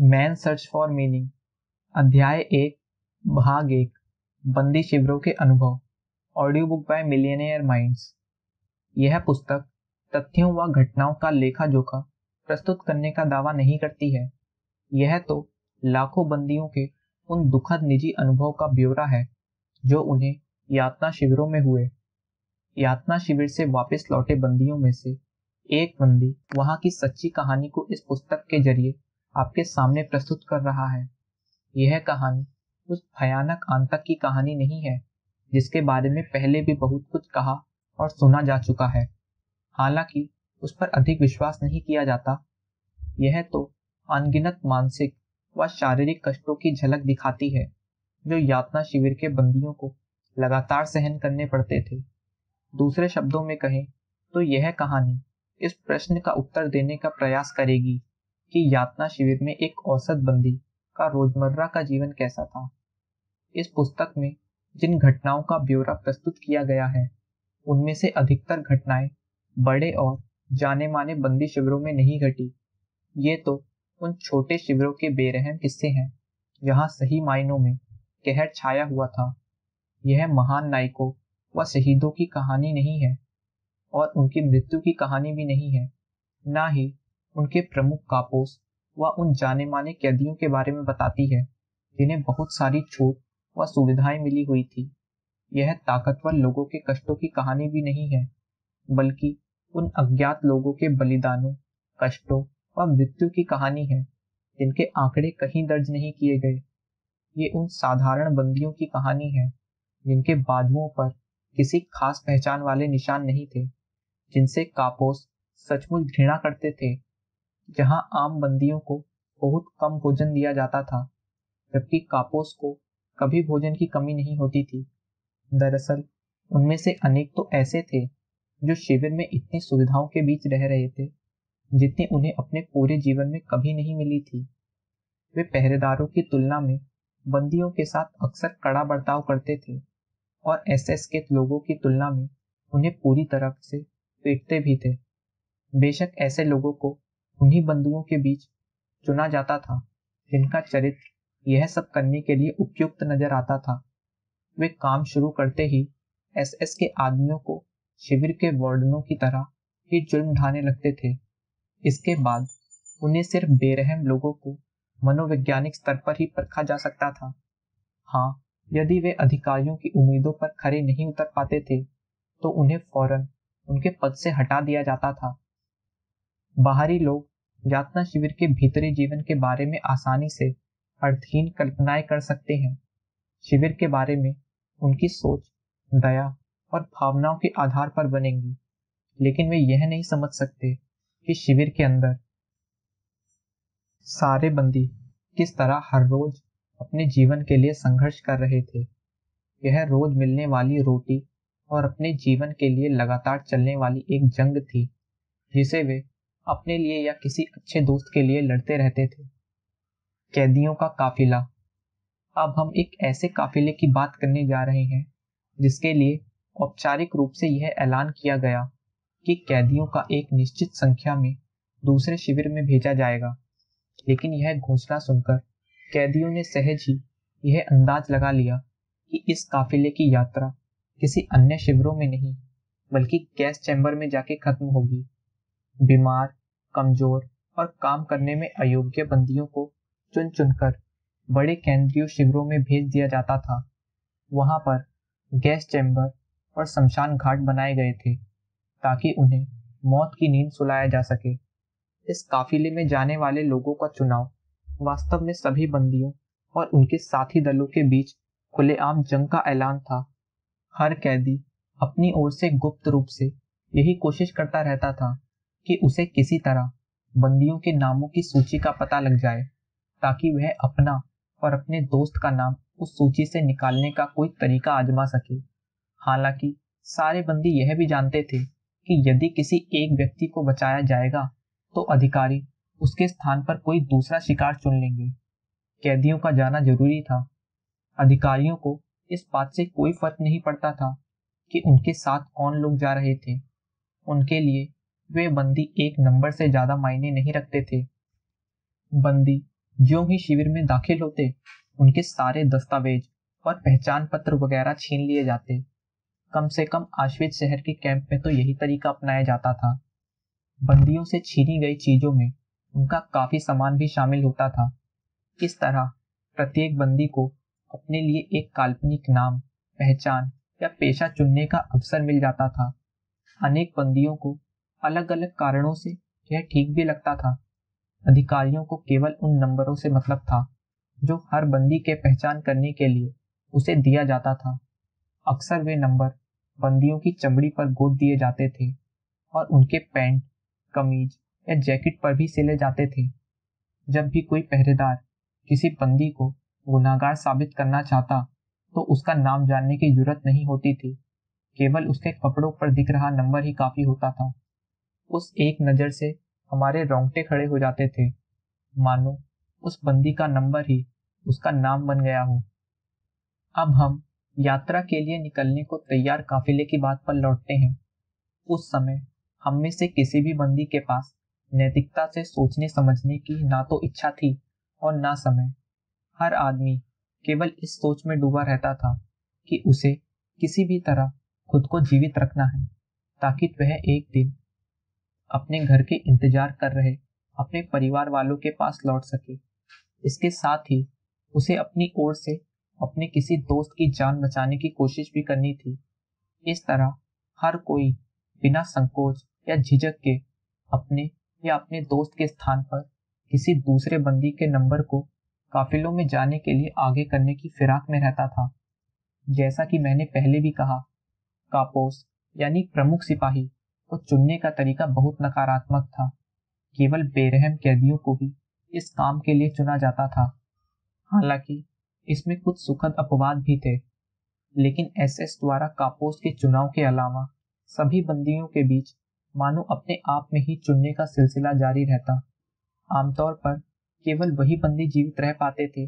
Man search for meaning अध्याय 1 भाग 1 बंदी शिविरों के अनुभव audio book by millionaire minds. यह पुस्तक तथ्यों व घटनाओं का लेखा जोखा प्रस्तुत करने का दावा नहीं करती है। यह तो लाखों बंदियों के उन दुखद निजी अनुभव का ब्यौरा है जो उन्हें यातना शिविरों में हुए। यातना शिविर से वापस लौटे बंदियों में से एक बंदी वहां की सच्ची कहानी को इस पुस्तक के जरिए आपके सामने प्रस्तुत कर रहा है। यह कहानी उस भयानक आतंक की कहानी नहीं है जिसके बारे में पहले भी बहुत कुछ कहा और सुना जा चुका है, हालांकि उस पर अधिक विश्वास नहीं किया जाता। यह तो अनगिनत मानसिक व शारीरिक कष्टों की झलक दिखाती है जो यातना शिविर के बंदियों को लगातार सहन करने पड़ते थे। दूसरे शब्दों में कहें तो यह कहानी इस प्रश्न का उत्तर देने का प्रयास करेगी कि यातना शिविर में एक औसत बंदी का रोजमर्रा का जीवन कैसा था। इस पुस्तक में जिन घटनाओं का ब्यौरा प्रस्तुत किया गया है उनमें से अधिकतर घटनाएं बड़े और जाने माने बंदी शिविरों में नहीं घटी। ये तो उन छोटे शिविरों के बेरहम किस्से हैं जहां सही मायनों में कहर छाया हुआ था। यह महान नायकों व शहीदों की कहानी नहीं है और उनकी मृत्यु की कहानी भी नहीं है, ना ही उनके प्रमुख कापोस व उन जाने माने कैदियों के बारे में बताती है जिन्हें बहुत सारी छूट व सुविधाएं मिली हुई थी। यह ताकतवर लोगों के कष्टों की कहानी भी नहीं है बल्कि उन अज्ञात लोगों के बलिदानों, कष्टों व मृत्यु की कहानी है जिनके आंकड़े कहीं दर्ज नहीं किए गए। ये उन साधारण बंदियों की कहानी है जिनके बाजुओं पर किसी खास पहचान वाले निशान नहीं थे, जिनसे कापोस सचमुच घृणा करते थे, जहां आम बंदियों को बहुत कम भोजन दिया जाता था जबकि कापोस को कभी भोजन की कमी नहीं होती थी। दरअसल उनमें से अनेक तो ऐसे थे जो शिविर में इतनी सुविधाओं के बीच रह रहे थे जितनी उन्हें अपने पूरे जीवन में कभी नहीं मिली थी। वे पहरेदारों की तुलना में बंदियों के साथ अक्सर कड़ा बर्ताव करते थे और एसएस के लोगों की तुलना में उन्हें पूरी तरह से पीटते भी थे। बेशक ऐसे लोगों को उन्हीं बंधुओं के बीच चुना जाता था जिनका चरित्र यह सब करने के लिए उपयुक्त नजर आता था। वे काम शुरू करते ही एसएस के आदमियों को शिविर के वार्डनों की तरह ही जुर्म ढाने लगते थे। इसके बाद उन्हें सिर्फ बेरहम लोगों को मनोवैज्ञानिक स्तर पर ही परखा जा सकता था। हाँ, यदि वे अधिकारियों की उम्मीदों पर खरे नहीं उतर पाते थे तो उन्हें फौरन उनके पद से हटा दिया जाता था। बाहरी लोग यातना शिविर के भीतरी जीवन के बारे में आसानी से अर्थहीन कल्पनाएं कर सकते हैं। शिविर के बारे में उनकी सोच, दया और भावनाओं के आधार पर बनेंगी, लेकिन वे यह नहीं समझ सकते कि शिविर के अंदर सारे बंदी किस तरह हर रोज अपने जीवन के लिए संघर्ष कर रहे थे। यह रोज मिलने वाली रोटी और अपने जीवन के लिए लगातार चलने वाली एक जंग थी जिसे वे अपने लिए या किसी अच्छे दोस्त के लिए लड़ते रहते थे। कैदियों का काफिला। अब हम एक ऐसे काफिले की बात करने जा रहे हैं जिसके लिए औपचारिक रूप से यह ऐलान किया गया कि कैदियों का एक निश्चित संख्या में दूसरे शिविर में भेजा जाएगा, लेकिन यह घोषणा सुनकर कैदियों ने सहज ही यह अंदाज लगा लिया कि इस काफिले की यात्रा किसी अन्य शिविरों में नहीं बल्कि गैस चैम्बर में जाके खत्म होगी। बीमार, कमजोर और काम करने में अयोग्य बंदियों को चुन चुनकर बड़े केंद्रीय शिविरों में भेज दिया जाता था। वहां पर गैस चैम्बर और शमशान घाट बनाए गए थे ताकि उन्हें मौत की नींद सुलाया जा सके। इस काफिले में जाने वाले लोगों का चुनाव वास्तव में सभी बंदियों और उनके साथी दलों के बीच खुलेआम जंग का ऐलान था। हर कैदी अपनी ओर से गुप्त रूप से यही कोशिश करता रहता था कि उसे किसी तरह बंदियों के नामों की सूची का पता लग जाए ताकि वह अपना और अपने दोस्त का नाम उस सूची से निकालने का कोई तरीका आजमा सके। हालांकि सारे बंदी यह भी जानते थे कि यदि किसी एक व्यक्ति को बचाया जाएगा तो अधिकारी उसके स्थान पर कोई दूसरा शिकार चुन लेंगे। कैदियों का जाना जरूरी था। अधिकारियों को इस बात से कोई फर्क नहीं पड़ता था कि उनके साथ कौन लोग जा रहे थे। उनके लिए वे बंदी एक नंबर से ज्यादा मायने नहीं रखते थे। बंदी ज्यों ही शिविर में दाखिल होते उनके सारे दस्तावेज और पहचान पत्र वगैरह छीन लिए जाते। कम से कम आश्वित शहर के कैंप में तो यही तरीका अपनाया जाता था। बंदियों से छीनी गई चीजों में उनका काफी सामान भी शामिल होता था। इस तरह प्रत्येक बंदी को अपने लिए एक काल्पनिक नाम, पहचान या पेशा चुनने का अवसर मिल जाता था। अनेक बंदियों को अलग अलग कारणों से यह ठीक भी लगता था। अधिकारियों को केवल उन नंबरों से मतलब था जो हर बंदी के पहचान करने के लिए उसे दिया जाता था। अक्सर वे नंबर बंदियों की चमड़ी पर गोद दिए जाते थे और उनके पैंट, कमीज या जैकेट पर भी सिले जाते थे। जब भी कोई पहरेदार किसी बंदी को गुनाहगार साबित करना चाहता तो उसका नाम जानने की जरूरत नहीं होती थी, केवल उसके कपड़ों पर दिख रहा नंबर ही काफी होता था। उस एक नज़र से हमारे रोंगटे खड़े हो जाते थे, मानो उस बंदी का नंबर ही उसका नाम बन गया हो। अब हम यात्रा के लिए निकलने को तैयार काफिले की बात पर लौटते हैं। उस समय हम में से किसी भी बंदी के पास नैतिकता से सोचने समझने की ना तो इच्छा थी और ना समय। हर आदमी केवल इस सोच में डूबा रहता था कि उसे किसी भी तरह खुद को जीवित रखना है, ताकि वह एक दिन अपने घर के इंतजार कर रहे अपने परिवार वालों के पास लौट सके। इसके साथ ही उसे अपनी ओर से अपने किसी दोस्त की जान बचाने की कोशिश भी करनी थी। इस तरह हर कोई बिना संकोच या झिझक के अपने या अपने दोस्त के स्थान पर किसी दूसरे बंदी के नंबर को काफिलों में जाने के लिए आगे करने की फिराक में रहता था। जैसा कि मैंने पहले भी कहा, कापोस यानी प्रमुख सिपाही को चुनने का तरीका बहुत नकारात्मक था। केवल बेरहम कैदियों को भी इस काम के लिए चुना जाता था। हालांकि इसमें कुछ सुखद अपवाद भी थे, लेकिन एसएस द्वारा कापोस के चुनाव के अलावा सभी बंदियों के बीच मानो अपने आप में ही चुनने का सिलसिला जारी रहता। आमतौर पर केवल वही बंदी जीवित रह पाते थे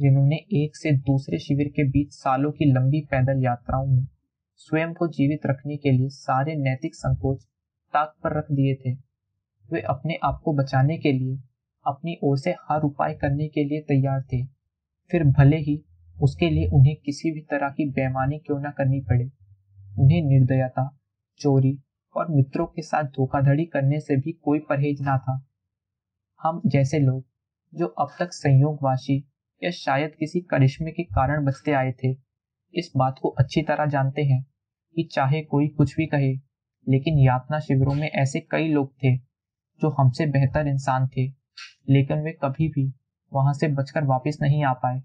जिन्होंने एक से दूसरे शिविर के बीच सालों की लंबी पैदल यात्राओं में स्वयं को जीवित रखने के लिए सारे नैतिक संकोच ताक पर रख दिए थे। वे अपने आप को बचाने के लिए अपनी ओर से हर उपाय करने के लिए तैयार थे, फिर भले ही उसके लिए उन्हें किसी भी तरह की बेईमानी क्यों ना करनी पड़े। उन्हें निर्दयता, चोरी और मित्रों के साथ धोखाधड़ी करने से भी कोई परहेज ना था। हम जैसे लोग जो अब तक संयोगवाशी या शायद किसी करिश्मे के कारण बचते आए थे, इस बात को अच्छी तरह जानते हैं कि चाहे कोई कुछ भी कहे, लेकिन यातना शिविरों में ऐसे कई लोग थे जो हमसे बेहतर इंसान थे, लेकिन वे कभी भी वहां से बचकर वापस नहीं आ पाए।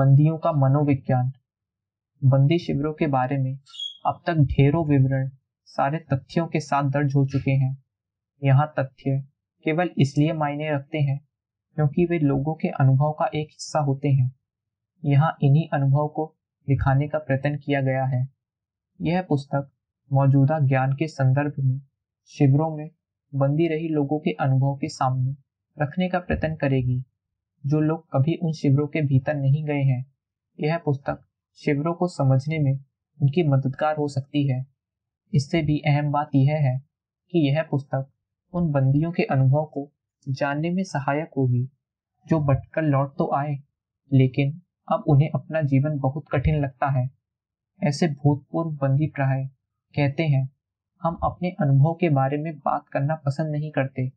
बंदियों का मनोविज्ञान। बंदी शिविरों के बारे में अब तक ढेरों विवरण सारे तथ्यों के साथ दर्ज हो चुके हैं। यहाँ तथ्य केवल इसलिए मायने रखते हैं क्योंकि वे लोगों के अनुभव का एक हिस्सा होते हैं। यहाँ इन्हीं अनुभव को दिखाने का प्रयत्न किया गया है। यह पुस्तक मौजूदा ज्ञान के संदर्भ में शिविरों में बंदी रही लोगों के अनुभव के सामने रखने का प्रयत्न करेगी। जो लोग कभी उन शिविरों के भीतर नहीं गए हैं, यह पुस्तक शिविरों को समझने में उनकी मददगार हो सकती है। इससे भी अहम बात यह है कि यह पुस्तक उन बंदियों के अनुभव को जानने में सहायक होगी जो बटकर लौट तो आए, लेकिन अब उन्हें अपना जीवन बहुत कठिन लगता है। ऐसे भूतपूर्व बंदी प्राय कहते हैं, हम अपने अनुभव के बारे में बात करना पसंद नहीं करते।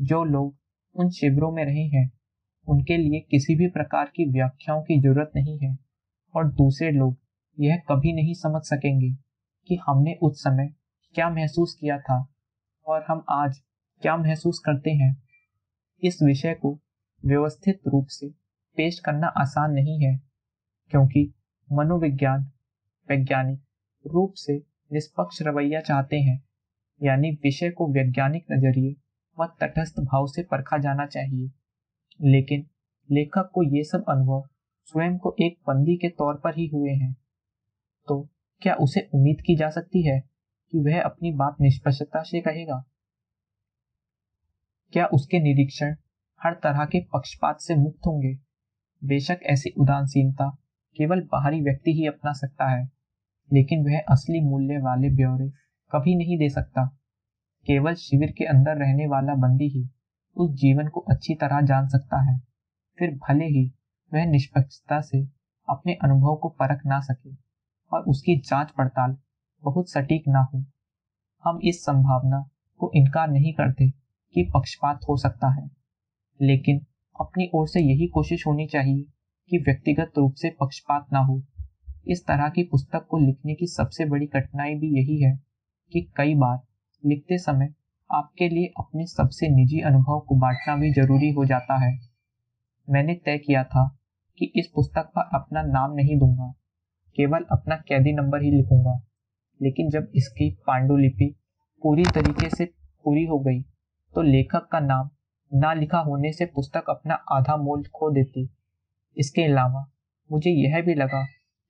जो लोग उन शिविरों में रहे हैं, उनके लिए किसी भी प्रकार की व्याख्याओं की जरूरत नहीं है और दूसरे लोग यह कभी नहीं समझ सकेंगे कि हमने उस समय क्या महसूस किया था और हम आज क्या महसूस करते हैं। इस विषय को व्यवस्थित रूप से पेश करना आसान नहीं है, क्योंकि मनोविज्ञान वैज्ञानिक रूप से निष्पक्ष रवैया चाहते हैं, यानी विषय को वैज्ञानिक नजरिए व तटस्थ भाव से परखा जाना चाहिए। लेकिन लेखक को ये सब अनुभव स्वयं को एक बंदी के तौर पर ही हुए हैं, तो क्या उसे उम्मीद की जा सकती है कि वह अपनी बात निष्पक्षता से कहेगा? क्या उसके निरीक्षण हर तरह के पक्षपात से मुक्त होंगे? बेशक ऐसी उदासीनता केवल बाहरी व्यक्ति ही अपना सकता है, लेकिन वह असली मूल्य वाले ब्यौरे कभी नहीं दे सकता। केवल शिविर के अंदर रहने वाला बंदी ही उस जीवन को अच्छी तरह जान सकता है, फिर भले ही वह निष्पक्षता से अपने अनुभव को परख ना सके और उसकी जांच पड़ताल बहुत सटीक ना हो। हम इस संभावना को इनकार नहीं करते कि पक्षपात हो सकता है, लेकिन अपनी ओर से यही कोशिश होनी चाहिए कि व्यक्तिगत रूप से पक्षपात ना हो। इस तरह की पुस्तक को लिखने की सबसे बड़ी कठिनाई भी यही है कि कई बार लिखते समय आपके लिए अपने सबसे निजी अनुभव को बांटना भी जरूरी हो जाता है। मैंने तय किया था कि इस पुस्तक पर अपना नाम नहीं दूंगा, केवल अपना कैदी नंबर ही लिखूंगा, लेकिन जब इसकी पांडुलिपि पूरी तरीके से पूरी हो गई तो लेखक का नाम ना लिखा होने से पुस्तक अपना आधा मोल खो देती। इसके अलावा मुझे यह भी लगा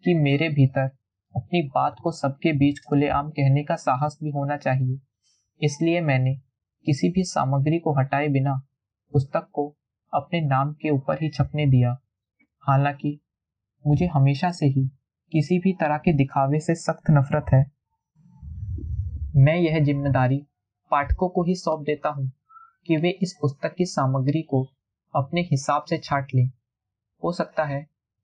कि मेरे भीतर अपनी बात को सबके बीच खुलेआम कहने का साहस भी होना चाहिए, इसलिए मैंने किसी भी सामग्री को हटाए बिना पुस्तक को अपने नाम के ऊपर ही छपने दिया। हालांकि मुझे हमेशा से ही किसी भी तरह के दिखावे से सख्त नफरत है। मैं यह जिम्मेदारी पाठकों को ही सौंप देता हूँ कि वे इस पुस्तक की सामग्री को अपने हिसाब से छांट लें। हो सकता है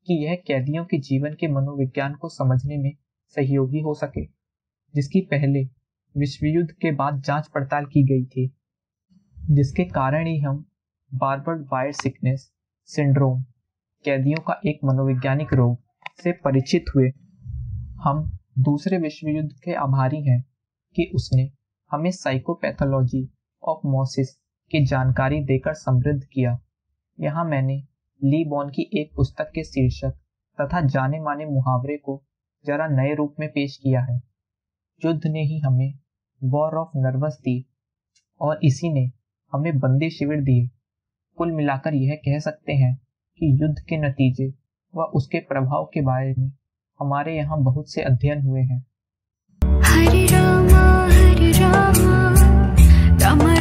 कि यह कैदियों के जीवन के मनोविज्ञान को समझने में सहयोगी हो सके, जिसकी पहले विश्व युद्ध के बाद जांच पड़ताल की गई थी, जिसके कारण ही हम बार्बर्ड वायर सिकनेस सिंड्रोम, कैदियों का एक मनोवैज्ञानिक रोग, से परिचित हुए। हम दूसरे विश्व युद्ध के आभारी हैं कि उसने हमें साइकोपैथोलॉजी ऑफ मोसिस की जानकारी देकर समृद्ध किया। यहाँ मैंने ली बॉन की एक पुस्तक के शीर्षक तथा जाने माने मुहावरे को जरा नए रूप में पेश किया है। युद्ध ने ही हमें वॉर ऑफ नर्वस दी और इसी ने हमें बंदी शिविर दिए। कुल मिलाकर यह कह सकते हैं कि युद्ध के नतीजे व उसके प्रभाव के बारे में हमारे यहाँ बहुत से अध्ययन हुए हैं। हरे रामा,